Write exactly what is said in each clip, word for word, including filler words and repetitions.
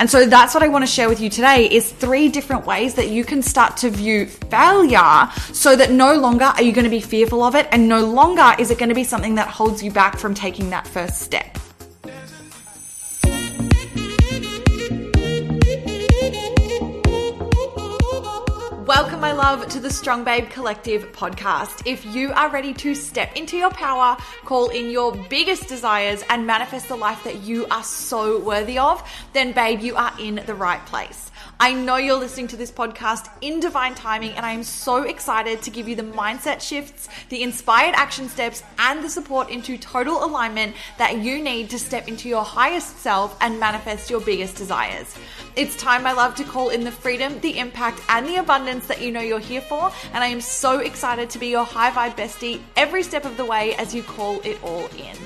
And so that's what I want to share with you today is three different ways that you can start to view failure so that no longer are you going to be fearful of it and no longer is it going to be something that holds you back from taking that first step. Welcome, my love, to the Strong Babe Collective podcast. If you are ready to step into your power, call in your biggest desires, and manifest the life that you are so worthy of, then babe, you are in the right place. I know you're listening to this podcast in divine timing, and I am so excited to give you the mindset shifts, the inspired action steps, and the support into total alignment that you need to step into your highest self and manifest your biggest desires. It's time, my love, to call in the freedom, the impact, and the abundance that you know you're here for, and I am so excited to be your high vibe bestie every step of the way as you call it all in.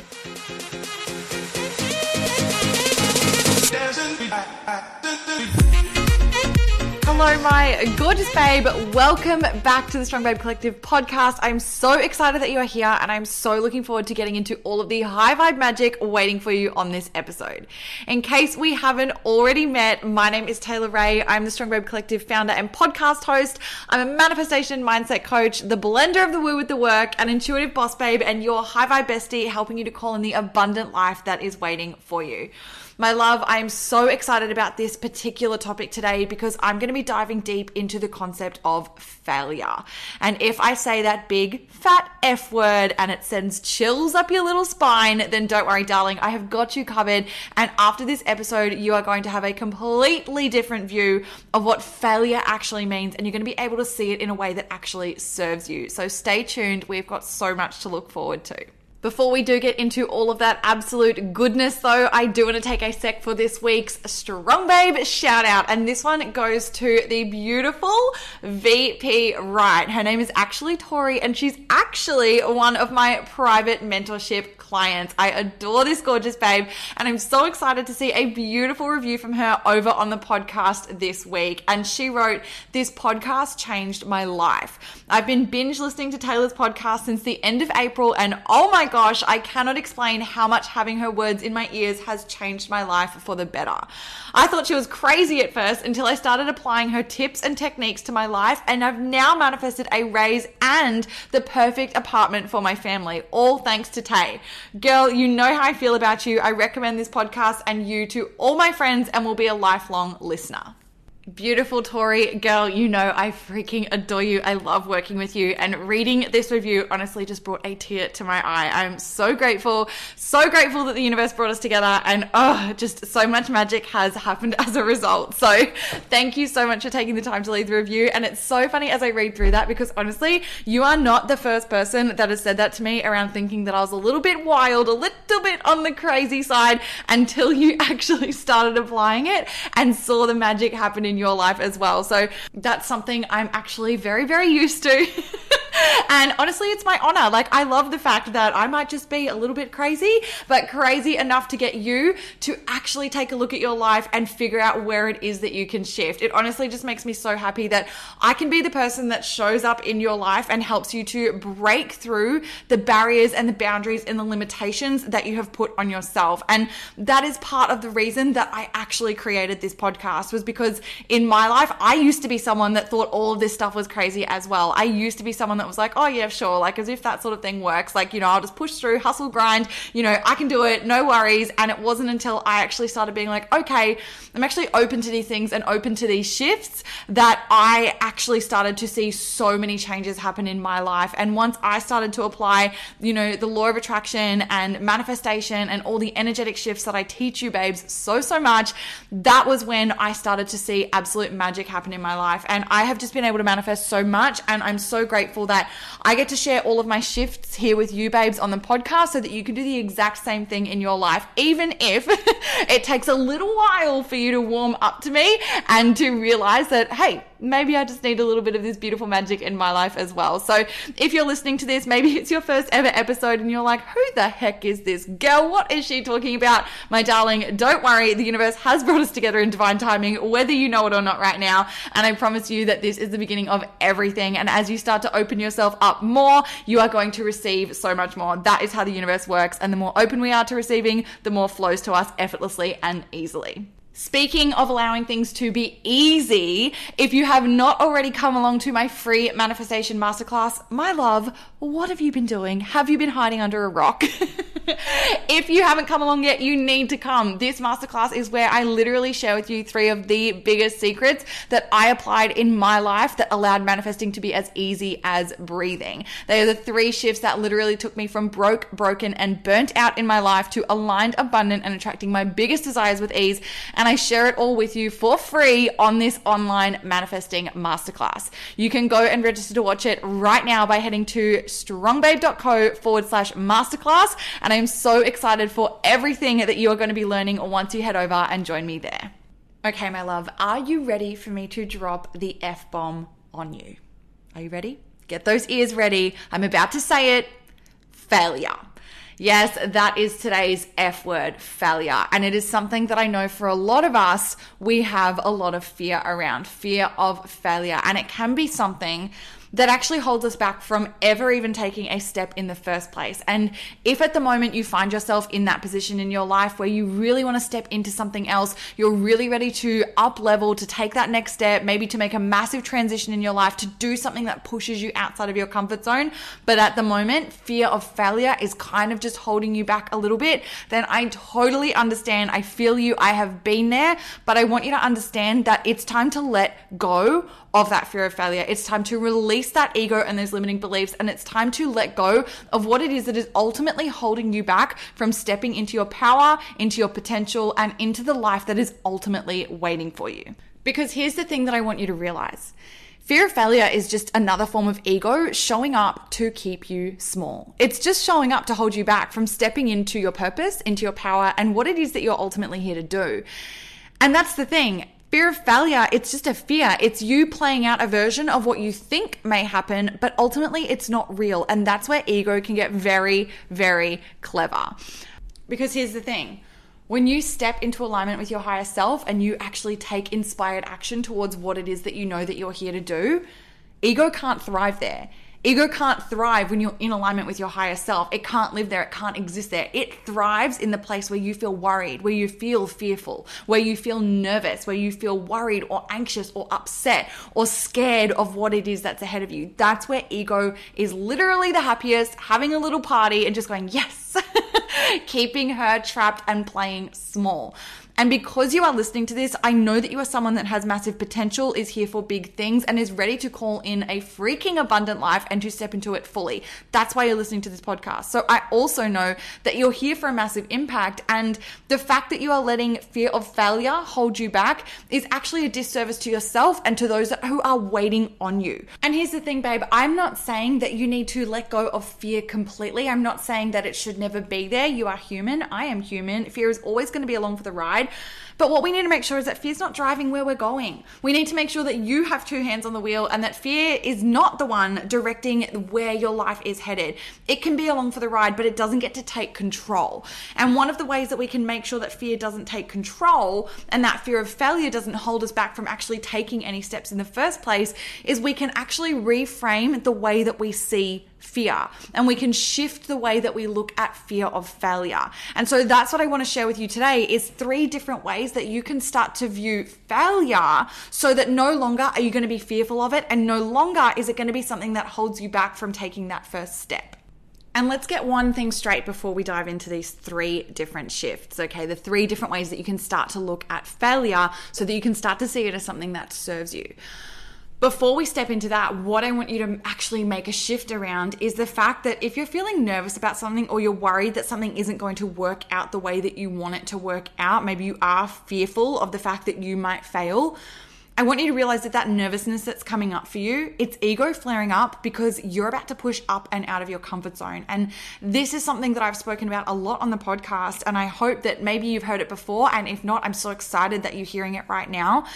Hello, my gorgeous babe. Welcome back to the Strong Babe Collective podcast. I'm so excited that you are here, and I'm so looking forward to getting into all of the high vibe magic waiting for you on this episode. In case we haven't already met, my name is Taylor Ray. I'm the Strong Babe Collective founder and podcast host. I'm a manifestation mindset coach, the blender of the woo with the work, an intuitive boss babe, and your high vibe bestie, helping you to call in the abundant life that is waiting for you. My love, I am so excited about this particular topic today because I'm going to be diving deep into the concept of failure. And if I say that big fat F word and it sends chills up your little spine, then don't worry, darling, I have got you covered. And after this episode, you are going to have a completely different view of what failure actually means, and you're going to be able to see it in a way that actually serves you. So stay tuned. We've got so much to look forward to. Before we do get into all of that absolute goodness though, I do want to take a sec for this week's Strong Babe shout out. And this one goes to the beautiful V P Wright. Her name is actually Tori, and she's actually one of my private mentorship clients. I adore this gorgeous babe, and I'm so excited to see a beautiful review from her over on the podcast this week. And she wrote, "This podcast changed my life. I've been binge listening to Taylor's podcast since the end of April, and oh my gosh, I cannot explain how much having her words in my ears has changed my life for the better. I thought she was crazy at first until I started applying her tips and techniques to my life, and I've now manifested a raise and the perfect apartment for my family, all thanks to Tay. Girl, you know how I feel about you. I recommend this podcast and you to all my friends and will be a lifelong listener." Beautiful Tori, girl, you know I freaking adore you. I love working with you, and reading this review honestly just brought a tear to my eye. I'm so grateful, so grateful that the universe brought us together, and oh, just so much magic has happened as a result. So thank you so much for taking the time to leave the review. And it's so funny as I read through that, because honestly, you are not the first person that has said that to me around thinking that I was a little bit wild, a little bit on the crazy side, until you actually started applying it and saw the magic happen in in your life as well. So that's something I'm actually very, very used to. And honestly, it's my honor. Like, I love the fact that I might just be a little bit crazy, but crazy enough to get you to actually take a look at your life and figure out where it is that you can shift. It honestly just makes me so happy that I can be the person that shows up in your life and helps you to break through the barriers and the boundaries and the limitations that you have put on yourself. And that is part of the reason that I actually created this podcast, was because in my life, I used to be someone that thought all of this stuff was crazy as well. I used to be someone that was like, oh yeah, sure, like as if that sort of thing works, like, you know, I'll just push through, hustle, grind, you know, I can do it, no worries. And it wasn't until I actually started being like, okay, I'm actually open to these things and open to these shifts, that I actually started to see so many changes happen in my life. And once I started to apply, you know, the law of attraction and manifestation and all the energetic shifts that I teach you babes so so much, that was when I started to see absolute magic happen in my life. And I have just been able to manifest so much, and I'm so grateful that that I get to share all of my shifts here with you babes on the podcast, so that you can do the exact same thing in your life, even if it takes a little while for you to warm up to me and to realize that, hey, maybe I just need a little bit of this beautiful magic in my life as well. So if you're listening to this, maybe it's your first ever episode and you're like, who the heck is this girl? What is she talking about? My darling, don't worry. The universe has brought us together in divine timing, whether you know it or not right now. And I promise you that this is the beginning of everything. And as you start to open yourself up more, you are going to receive so much more. That is how the universe works. And the more open we are to receiving, the more flows to us effortlessly and easily. Speaking of allowing things to be easy, if you have not already come along to my free manifestation masterclass, my love, what have you been doing? Have you been hiding under a rock? If you haven't come along yet, you need to come. This masterclass is where I literally share with you three of the biggest secrets that I applied in my life that allowed manifesting to be as easy as breathing. They are the three shifts that literally took me from broke, broken, and burnt out in my life to aligned, abundant, and attracting my biggest desires with ease. And And I share it all with you for free on this online manifesting masterclass. You can go and register to watch it right now by heading to strongbabe.co forward slash masterclass. And I am so excited for everything that you are going to be learning once you head over and join me there. Okay, my love, are you ready for me to drop the F-bomb on you? Are you ready? Get those ears ready. I'm about to say it. Failure. Yes, that is today's F word, failure. And it is something that I know for a lot of us, we have a lot of fear around, fear of failure. And it can be something that actually holds us back from ever even taking a step in the first place. And if at the moment you find yourself in that position in your life where you really want to step into something else, you're really ready to up level, to take that next step, maybe to make a massive transition in your life, to do something that pushes you outside of your comfort zone. But at the moment, fear of failure is kind of just holding you back a little bit. Then I totally understand. I feel you. I have been there, but I want you to understand that it's time to let go of that fear of failure. It's time to release that ego and those limiting beliefs, and it's time to let go of what it is that is ultimately holding you back from stepping into your power, into your potential, and into the life that is ultimately waiting for you. Because here's the thing that I want you to realize. Fear of failure is just another form of ego showing up to keep you small. It's just showing up to hold you back from stepping into your purpose, into your power, and what it is that you're ultimately here to do. And that's the thing. Fear of failure, it's just a fear. It's you playing out a version of what you think may happen, but ultimately it's not real. And that's where ego can get very, very clever. Because here's the thing. When you step into alignment with your higher self and you actually take inspired action towards what it is that you know that you're here to do, ego can't thrive there. Ego can't thrive when you're in alignment with your higher self. It can't live there. It can't exist there. It thrives in the place where you feel worried, where you feel fearful, where you feel nervous, where you feel worried or anxious or upset or scared of what it is that's ahead of you. That's where ego is literally the happiest, having a little party and just going, yes, keeping her trapped and playing small. And because you are listening to this, I know that you are someone that has massive potential, is here for big things, and is ready to call in a freaking abundant life and to step into it fully. That's why you're listening to this podcast. So I also know that you're here for a massive impact, and the fact that you are letting fear of failure hold you back is actually a disservice to yourself and to those who are waiting on you. And here's the thing, babe, I'm not saying that you need to let go of fear completely. I'm not saying that it should never be there. You are human. I am human. Fear is always going to be along for the ride. But what we need to make sure is that fear's not driving where we're going. We need to make sure that you have two hands on the wheel and that fear is not the one directing where your life is headed. It can be along for the ride, but it doesn't get to take control. And one of the ways that we can make sure that fear doesn't take control and that fear of failure doesn't hold us back from actually taking any steps in the first place is we can actually reframe the way that we see fear, and we can shift the way that we look at fear of failure. And so that's what I want to share with you today is three different ways that you can start to view failure so that no longer are you going to be fearful of it, and no longer is it going to be something that holds you back from taking that first step. And let's get one thing straight before we dive into these three different shifts, okay? The three different ways that you can start to look at failure so that you can start to see it as something that serves you. Before we step into that, what I want you to actually make a shift around is the fact that if you're feeling nervous about something or you're worried that something isn't going to work out the way that you want it to work out, maybe you are fearful of the fact that you might fail, I want you to realize that that nervousness that's coming up for you, it's ego flaring up because you're about to push up and out of your comfort zone. And this is something that I've spoken about a lot on the podcast, and I hope that maybe you've heard it before. And if not, I'm so excited that you're hearing it right now.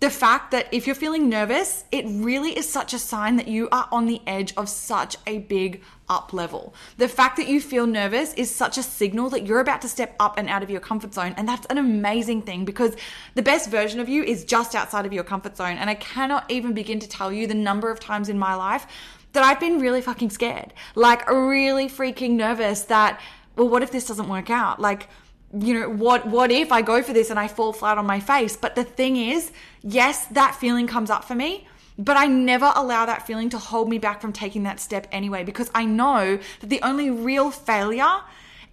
The fact that if you're feeling nervous, it really is such a sign that you are on the edge of such a big up level. The fact that you feel nervous is such a signal that you're about to step up and out of your comfort zone. And that's an amazing thing because the best version of you is just outside of your comfort zone. And I cannot even begin to tell you the number of times in my life that I've been really fucking scared, like really freaking nervous that, well, what if this doesn't work out? Like, you know, what, what if I go for this and I fall flat on my face? But the thing is, yes, that feeling comes up for me, but I never allow that feeling to hold me back from taking that step anyway, because I know that the only real failure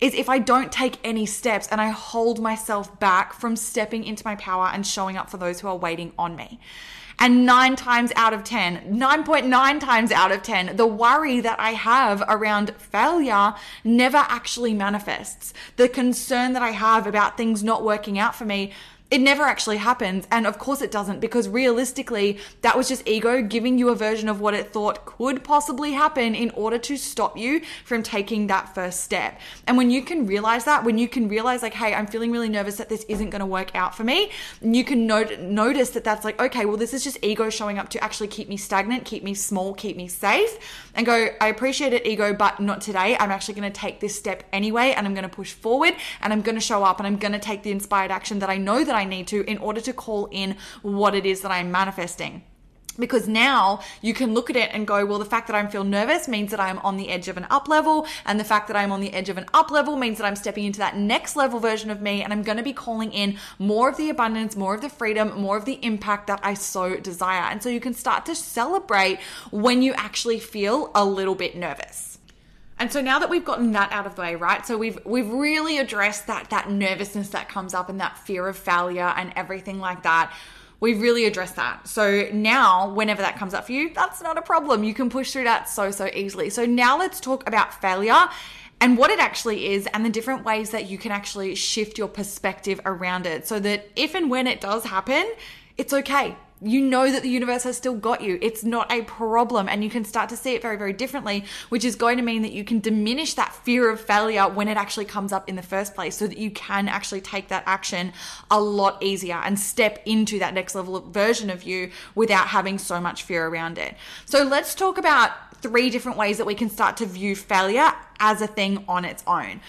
is if I don't take any steps and I hold myself back from stepping into my power and showing up for those who are waiting on me. And nine times out of ten, nine point nine times out of ten, the worry that I have around failure never actually manifests. The concern that I have about things not working out for me, it never actually happens. And of course it doesn't, because realistically, that was just ego giving you a version of what it thought could possibly happen in order to stop you from taking that first step. And when you can realize that, when you can realize like, hey, I'm feeling really nervous that this isn't going to work out for me, and you can not- notice that that's like, okay, well, this is just ego showing up to actually keep me stagnant, keep me small, keep me safe, and go, I appreciate it, ego, but not today. I'm actually going to take this step anyway, and I'm going to push forward, and I'm going to show up, and I'm going to take the inspired action that I know that I need to in order to call in what it is that I'm manifesting. Because now you can look at it and go, well, the fact that I feel nervous means that I'm on the edge of an up level. And the fact that I'm on the edge of an up level means that I'm stepping into that next level version of me. And I'm going to be calling in more of the abundance, more of the freedom, more of the impact that I so desire. And so you can start to celebrate when you actually feel a little bit nervous. And so now that we've gotten that out of the way, right? So we've we've really addressed that that nervousness that comes up and that fear of failure and everything like that. We've really addressed that. So now, whenever that comes up for you, that's not a problem. You can push through that so, so easily. So now let's talk about failure and what it actually is and the different ways that you can actually shift your perspective around it so that if and when it does happen, it's okay. You know that the universe has still got you. It's not a problem. And you can start to see it very, very differently, which is going to mean that you can diminish that fear of failure when it actually comes up in the first place so that you can actually take that action a lot easier and step into that next level of version of you without having so much fear around it. So let's talk about three different ways that we can start to view failure as a thing on its own.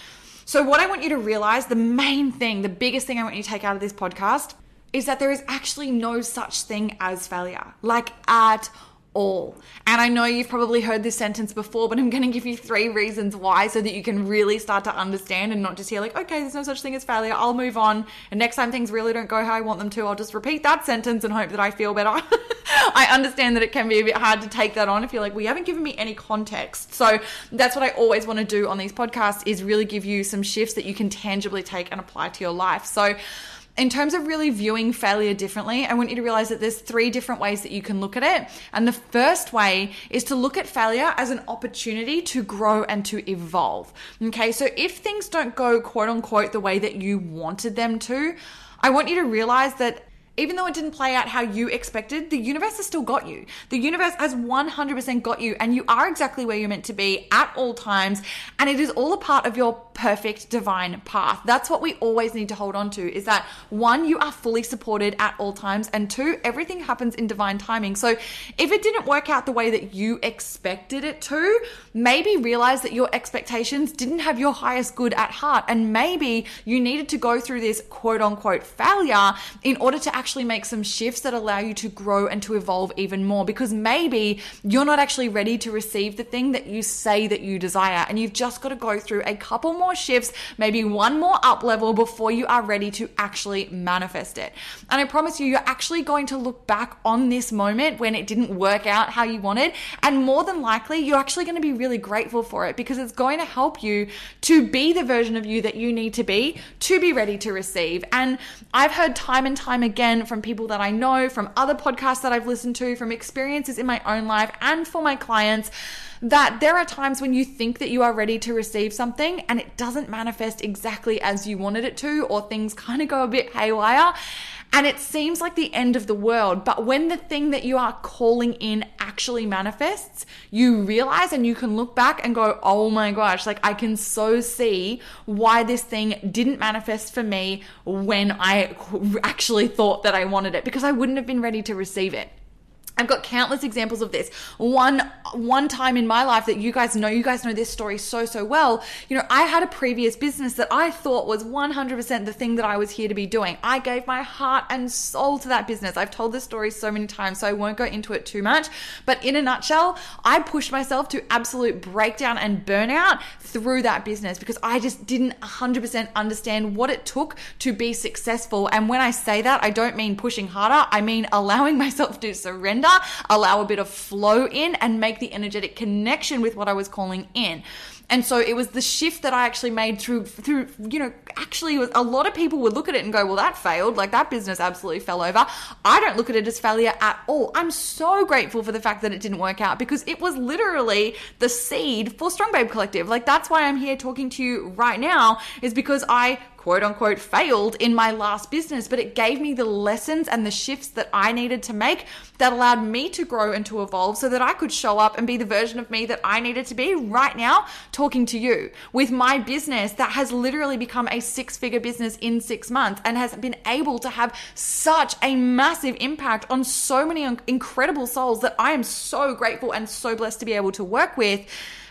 So what I want you to realize, the main thing, the biggest thing I want you to take out of this podcast is that there is actually no such thing as failure, like at all. And I know you've probably heard this sentence before, but I'm going to give you three reasons why so that you can really start to understand and not just hear like, okay, there's no such thing as failure. I'll move on. And next time things really don't go how I want them to, I'll just repeat that sentence and hope that I feel better. I understand that it can be a bit hard to take that on if you're like, well, you haven't given me any context. So that's what I always want to do on these podcasts is really give you some shifts that you can tangibly take and apply to your life. So in terms of really viewing failure differently, I want you to realize that there's three different ways that you can look at it. And the first way is to look at failure as an opportunity to grow and to evolve. Okay, so if things don't go quote unquote the way that you wanted them to, I want you to realize that even though it didn't play out how you expected, the universe has still got you. The universe has one hundred percent got you, and you are exactly where you're meant to be at all times. And it is all a part of your perfect divine path. That's what we always need to hold on to is that one, you are fully supported at all times. And two, everything happens in divine timing. So if it didn't work out the way that you expected it to, maybe realize that your expectations didn't have your highest good at heart. And maybe you needed to go through this quote unquote failure in order to actually Actually make some shifts that allow you to grow and to evolve even more, because maybe you're not actually ready to receive the thing that you say that you desire, and you've just got to go through a couple more shifts, maybe one more up level before you are ready to actually manifest it. And I promise you, you're actually going to look back on this moment when it didn't work out how you wanted, and more than likely you're actually going to be really grateful for it, because it's going to help you to be the version of you that you need to be to be ready to receive. And I've heard time and time again from people that I know, from other podcasts that I've listened to, from experiences in my own life and for my clients, that there are times when you think that you are ready to receive something and it doesn't manifest exactly as you wanted it to, or things kind of go a bit haywire and it seems like the end of the world. But when the thing that you are calling in actually manifests, you realize and you can look back and go, oh my gosh, like I can so see why this thing didn't manifest for me when I actually thought that I wanted it, because I wouldn't have been ready to receive it. I've got countless examples of this. One one time in my life that you guys know, you guys know this story so, so well. You know, I had a previous business that I thought was one hundred percent the thing that I was here to be doing. I gave my heart and soul to that business. I've told this story so many times, so I won't go into it too much. But in a nutshell, I pushed myself to absolute breakdown and burnout through that business because I just didn't one hundred percent understand what it took to be successful. And when I say that, I don't mean pushing harder. I mean allowing myself to surrender, allow a bit of flow in, and make the energetic connection with what I was calling in. And so it was the shift that I actually made through, through, you know, actually a lot of people would look at it and go, well, that failed. Like that business absolutely fell over. I don't look at it as failure at all. I'm so grateful for the fact that it didn't work out because it was literally the seed for Strong Babe Collective. Like that's why I'm here talking to you right now, is because I quote unquote failed in my last business, but it gave me the lessons and the shifts that I needed to make that allowed me to grow and to evolve so that I could show up and be the version of me that I needed to be right now, talking to you with my business that has literally become a six figure business in six months and has been able to have such a massive impact on so many incredible souls that I am so grateful and so blessed to be able to work with.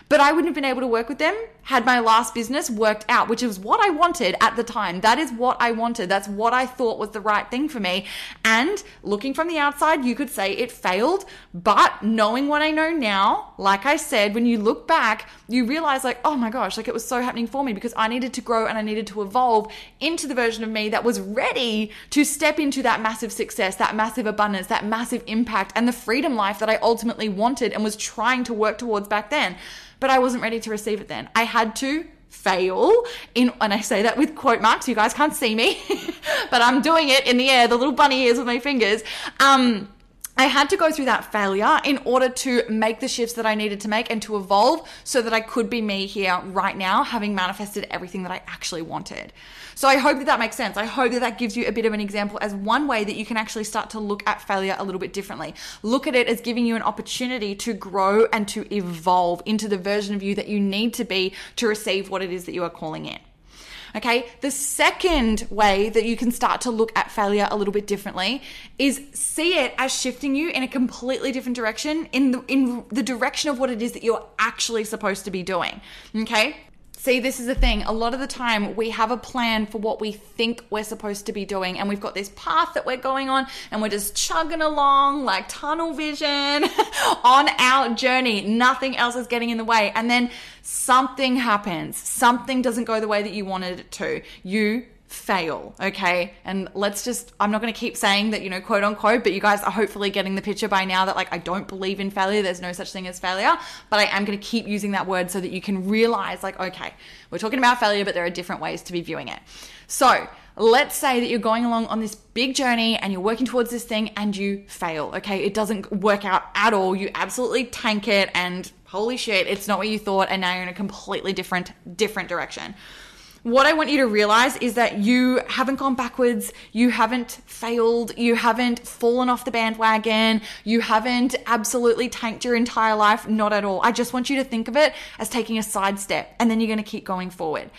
But I wouldn't have been able to work with them had my last business worked out, which is what I wanted at the time. That is what I wanted. That's what I thought was the right thing for me. And looking from the outside, you could say it failed. But knowing what I know now, like I said, when you look back, you realize like, oh my gosh, like it was so happening for me because I needed to grow and I needed to evolve into the version of me that was ready to step into that massive success, that massive abundance, that massive impact, and the freedom life that I ultimately wanted and was trying to work towards back then. But I wasn't ready to receive it then. I had to fail in, and I say that with quote marks, you guys can't see me, but I'm doing it in the air, the little bunny ears with my fingers. Um, I had to go through that failure in order to make the shifts that I needed to make and to evolve so that I could be me here right now, having manifested everything that I actually wanted. So I hope that that makes sense. I hope that that gives you a bit of an example as one way that you can actually start to look at failure a little bit differently. Look at it as giving you an opportunity to grow and to evolve into the version of you that you need to be to receive what it is that you are calling in. Okay, the second way that you can start to look at failure a little bit differently is see it as shifting you in a completely different direction, in the, in the direction of what it is that you're actually supposed to be doing. Okay? See, this is the thing. A lot of the time we have a plan for what we think we're supposed to be doing, and we've got this path that we're going on and we're just chugging along like tunnel vision on our journey. Nothing else is getting in the way. And then something happens. Something doesn't go the way that you wanted it to. You fail. Okay. And let's just, I'm not going to keep saying that, you know, quote unquote, but you guys are hopefully getting the picture by now that like, I don't believe in failure. There's no such thing as failure, but I am going to keep using that word so that you can realize like, okay, we're talking about failure, but there are different ways to be viewing it. So let's say that you're going along on this big journey and you're working towards this thing and you fail. Okay. It doesn't work out at all. You absolutely tank it and holy shit, it's not what you thought. And now you're in a completely different, different direction. What I want you to realize is that you haven't gone backwards, you haven't failed, you haven't fallen off the bandwagon, you haven't absolutely tanked your entire life, not at all. I just want you to think of it as taking a side step, and then you're going to keep going forward.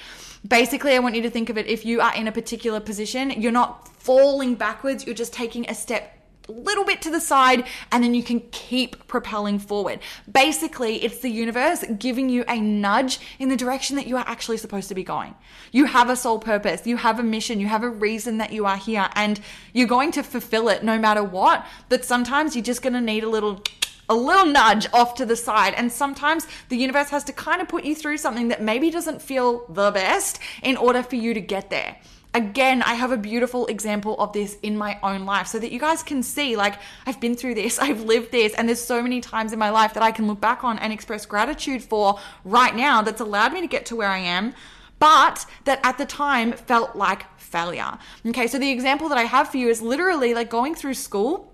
Basically, I want you to think of it, if you are in a particular position, you're not falling backwards, you're just taking a step little bit to the side, and then you can keep propelling forward. Basically, it's the universe giving you a nudge in the direction that you are actually supposed to be going. You have a sole purpose, you have a mission, you have a reason that you are here, and you're going to fulfill it no matter what. But sometimes you're just going to need a little a little nudge off to the side. And sometimes the universe has to kind of put you through something that maybe doesn't feel the best in order for you to get there. Again, I have a beautiful example of this in my own life so that you guys can see, like, I've been through this, I've lived this, and there's so many times in my life that I can look back on and express gratitude for right now that's allowed me to get to where I am, but that at the time felt like failure. Okay, so the example that I have for you is literally like going through school.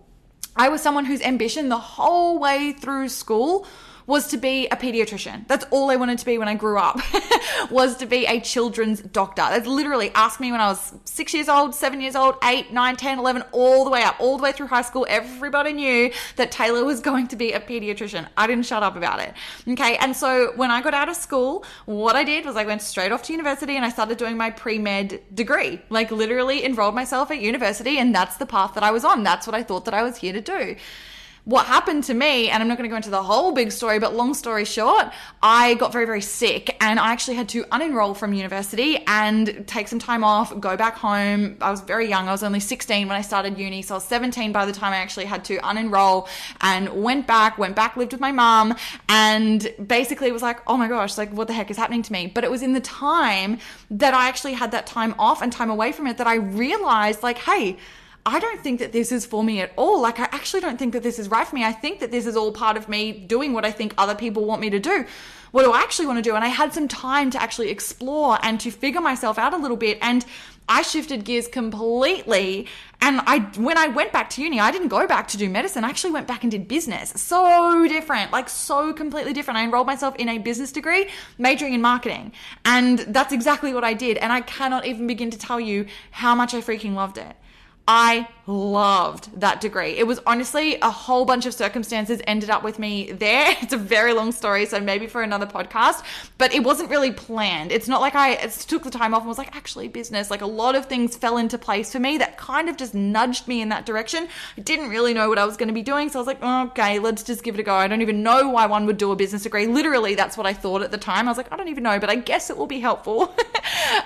I was someone whose ambition the whole way through school was to be a pediatrician. That's all I wanted to be when I grew up, was to be a children's doctor. That's literally, asked me when I was six years old, seven years old, eight, nine, ten, eleven, all the way up, all the way through high school. Everybody knew that Taylor was going to be a pediatrician. I didn't shut up about it. Okay. And so when I got out of school, what I did was I went straight off to university and I started doing my pre-med degree, like literally enrolled myself at university. And that's the path that I was on. That's what I thought that I was here to do. what happened to me, and I'm not going to go into the whole big story, but long story short, I got very, very sick, and I actually had to unenroll from university and take some time off, go back home. I was very young. I was only sixteen when I started uni, so I was seventeen by the time I actually had to unenroll, and went back, went back, lived with my mom, and basically was like, oh my gosh, like what the heck is happening to me? But it was in the time that I actually had that time off and time away from it that I realized, like, hey, I don't think that this is for me at all. Like, I actually don't think that this is right for me. I think that this is all part of me doing what I think other people want me to do. What do I actually want to do? And I had some time to actually explore and to figure myself out a little bit. And I shifted gears completely. And I, when I went back to uni, I didn't go back to do medicine. I actually went back and did business. So different, like so completely different. I enrolled myself in a business degree, majoring in marketing. And that's exactly what I did. And I cannot even begin to tell you how much I freaking loved it. I loved that degree. It was honestly a whole bunch of circumstances ended up with me there. It's a very long story, so maybe for another podcast, but it wasn't really planned. It's not like I took the time off and was like, actually business. Like a lot of things fell into place for me that kind of just nudged me in that direction. I didn't really know what I was going to be doing. So I was like, oh, okay, let's just give it a go. I don't even know why one would do a business degree. Literally, that's what I thought at the time. I was like, I don't even know, but I guess it will be helpful.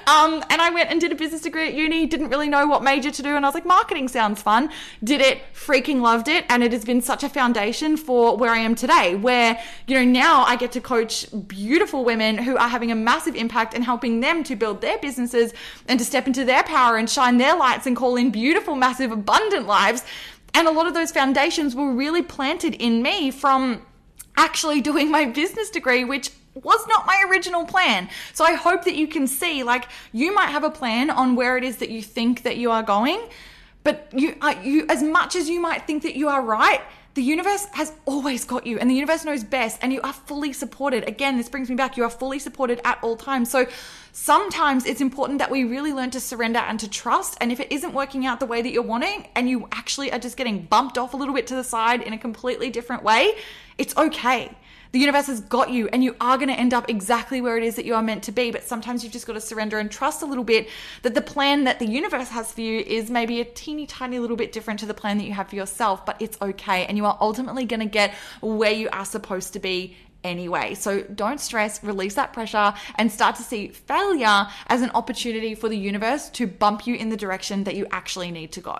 um, and I went and did a business degree at uni, didn't really know what major to do. And I was like, marketing sounds fun. Did it, freaking loved it. And it has been such a foundation for where I am today, where, you know, now I get to coach beautiful women who are having a massive impact and helping them to build their businesses and to step into their power and shine their lights and call in beautiful, massive, abundant lives. And a lot of those foundations were really planted in me from actually doing my business degree, which was not my original plan. So I hope that you can see, like, you might have a plan on where it is that you think that you are going, but you, uh, you, as much as you might think that you are right, the universe has always got you, and the universe knows best, and you are fully supported. Again, this brings me back. You are fully supported at all times. So sometimes it's important that we really learn to surrender and to trust. And if it isn't working out the way that you're wanting, and you actually are just getting bumped off a little bit to the side in a completely different way, it's okay. The universe has got you, and you are going to end up exactly where it is that you are meant to be. But sometimes you've just got to surrender and trust a little bit that the plan that the universe has for you is maybe a teeny tiny little bit different to the plan that you have for yourself, but it's okay. And you are ultimately going to get where you are supposed to be anyway. So don't stress, release that pressure, and start to see failure as an opportunity for the universe to bump you in the direction that you actually need to go.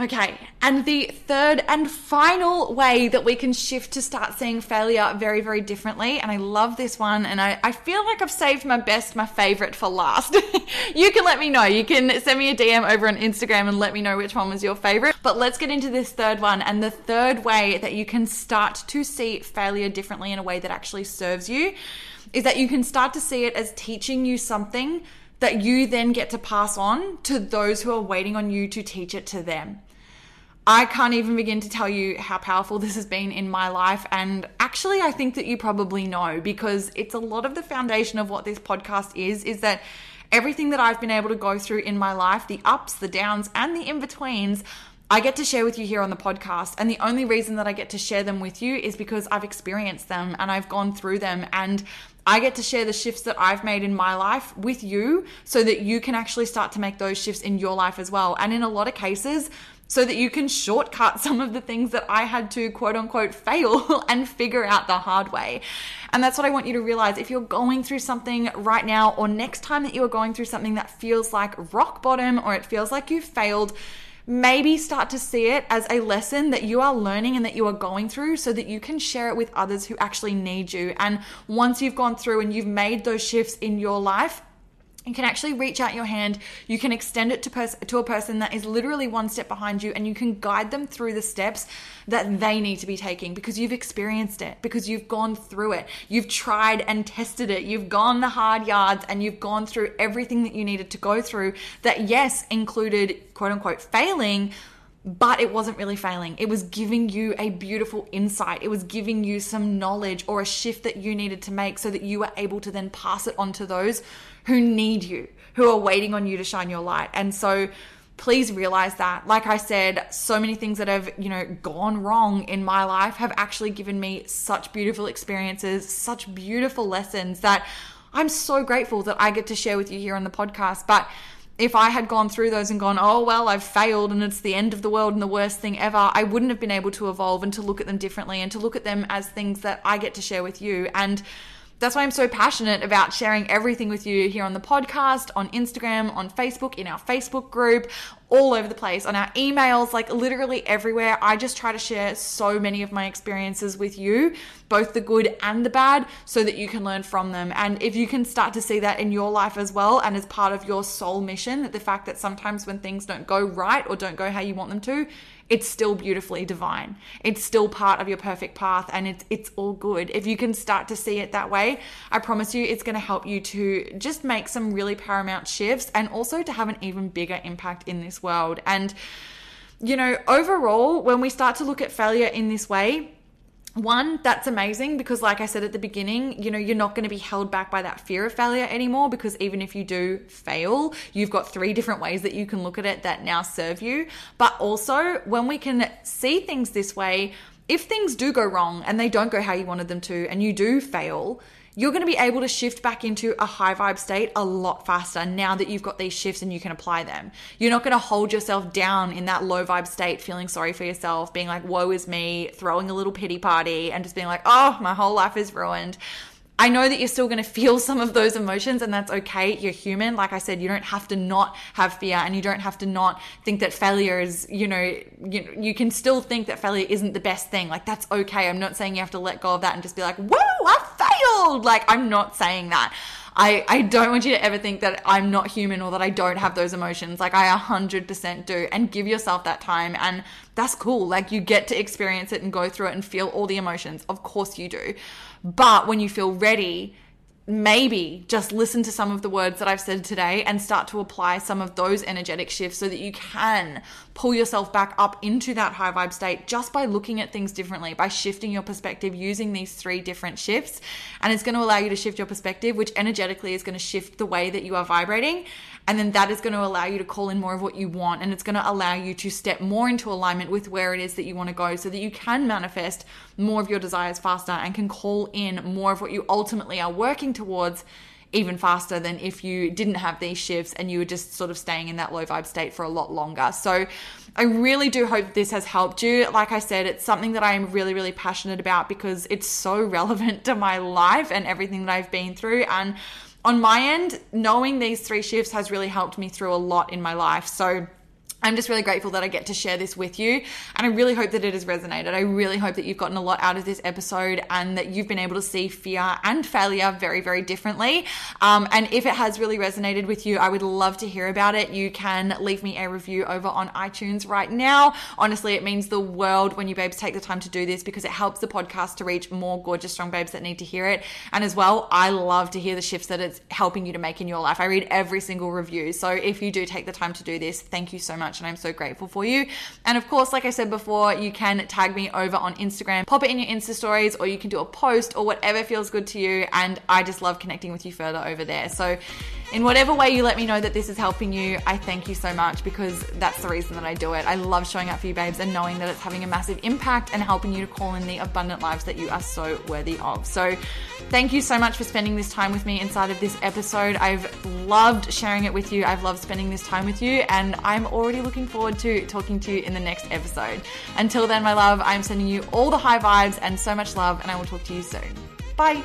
Okay, and the third and final way that we can shift to start seeing failure very, very differently, and I love this one, and I, I feel like I've saved my best, my favorite for last. You can let me know. You can send me a D M over on Instagram and let me know which one was your favorite. But let's get into this third one, and the third way that you can start to see failure differently in a way that actually serves you is that you can start to see it as teaching you something that you then get to pass on to those who are waiting on you to teach it to them. I can't even begin to tell you how powerful this has been in my life. And actually, I think that you probably know, because it's a lot of the foundation of what this podcast is, is that everything that I've been able to go through in my life, the ups, the downs, and the in-betweens, I get to share with you here on the podcast. And the only reason that I get to share them with you is because I've experienced them and I've gone through them, and I get to share the shifts that I've made in my life with you so that you can actually start to make those shifts in your life as well. And in a lot of cases, so that you can shortcut some of the things that I had to quote unquote fail and figure out the hard way. And that's what I want you to realize. If you're going through something right now, or next time that you are going through something that feels like rock bottom, or it feels like you failed, maybe start to see it as a lesson that you are learning and that you are going through so that you can share it with others who actually need you. And once you've gone through and you've made those shifts in your life, you can actually reach out your hand, you can extend it to, pers- to a person that is literally one step behind you, and you can guide them through the steps that they need to be taking, because you've experienced it, because you've gone through it, you've tried and tested it, you've gone the hard yards, and you've gone through everything that you needed to go through that, yes, included quote unquote failing, but it wasn't really failing. It was giving you a beautiful insight. It was giving you some knowledge or a shift that you needed to make so that you were able to then pass it on to those who need you, who are waiting on you to shine your light. And so please realize that, like I said, so many things that have, you know, gone wrong in my life have actually given me such beautiful experiences, such beautiful lessons that I'm so grateful that I get to share with you here on the podcast. But if I had gone through those and gone, oh, well, I've failed and it's the end of the world and the worst thing ever, I wouldn't have been able to evolve and to look at them differently and to look at them as things that I get to share with you. And that's why I'm so passionate about sharing everything with you here on the podcast, on Instagram, on Facebook, in our Facebook group, all over the place, on our emails, like literally everywhere. I just try to share so many of my experiences with you, both the good and the bad, so that you can learn from them. And if you can start to see that in your life as well, and as part of your soul mission, that the fact that sometimes when things don't go right or don't go how you want them to, it's still beautifully divine. It's still part of your perfect path, and it's it's all good. If you can start to see it that way, I promise you it's going to help you to just make some really paramount shifts and also to have an even bigger impact in this world. And, you know, overall, when we start to look at failure in this way, one, that's amazing, because like I said at the beginning, you know, you're not going to be held back by that fear of failure anymore, because even if you do fail, you've got three different ways that you can look at it that now serve you. But also, when we can see things this way, if things do go wrong and they don't go how you wanted them to, and you do fail, you're going to be able to shift back into a high vibe state a lot faster now that you've got these shifts and you can apply them. You're not going to hold yourself down in that low vibe state, feeling sorry for yourself, being like, woe is me, throwing a little pity party and just being like, oh, my whole life is ruined. I know that you're still going to feel some of those emotions, and that's okay. You're human. Like I said, you don't have to not have fear, and you don't have to not think that failure is, you know, you, you can still think that failure isn't the best thing. Like, that's okay. I'm not saying you have to let go of that and just be like, whoa, I failed. Like, I'm not saying that. I, I don't want you to ever think that I'm not human or that I don't have those emotions. Like, I one hundred percent do, and give yourself that time, and that's cool. Like, you get to experience it and go through it and feel all the emotions. Of course you do. But when you feel ready, maybe just listen to some of the words that I've said today and start to apply some of those energetic shifts so that you can pull yourself back up into that high vibe state just by looking at things differently, by shifting your perspective using these three different shifts. And it's going to allow you to shift your perspective, which energetically is going to shift the way that you are vibrating. And then that is going to allow you to call in more of what you want. And it's going to allow you to step more into alignment with where it is that you want to go, so that you can manifest more of your desires faster and can call in more of what you ultimately are working towards even faster than if you didn't have these shifts and you were just sort of staying in that low vibe state for a lot longer. So I really do hope this has helped you. Like I said, it's something that I am really, really passionate about because it's so relevant to my life and everything that I've been through. And on my end, knowing these three shifts has really helped me through a lot in my life. So I'm just really grateful that I get to share this with you, and I really hope that it has resonated. I really hope that you've gotten a lot out of this episode and that you've been able to see fear and failure very, very differently. Um, and if it has really resonated with you, I would love to hear about it. You can leave me a review over on iTunes right now. Honestly, it means the world when you babes take the time to do this, because it helps the podcast to reach more gorgeous, strong babes that need to hear it. And as well, I love to hear the shifts that it's helping you to make in your life. I read every single review. So if you do take the time to do this, thank you so much. And I'm so grateful for you. And of course, like I said before, you can tag me over on Instagram, pop it in your Insta stories, or you can do a post or whatever feels good to you. And I just love connecting with you further over there. So in whatever way you let me know that this is helping you, I thank you so much, because that's the reason that I do it. I love showing up for you babes and knowing that it's having a massive impact and helping you to call in the abundant lives that you are so worthy of. So thank you so much for spending this time with me inside of this episode. I've loved sharing it with you. I've loved spending this time with you, and I'm already looking forward to talking to you in the next episode. Until then, my love, I'm sending you all the high vibes and so much love, and I will talk to you soon. Bye.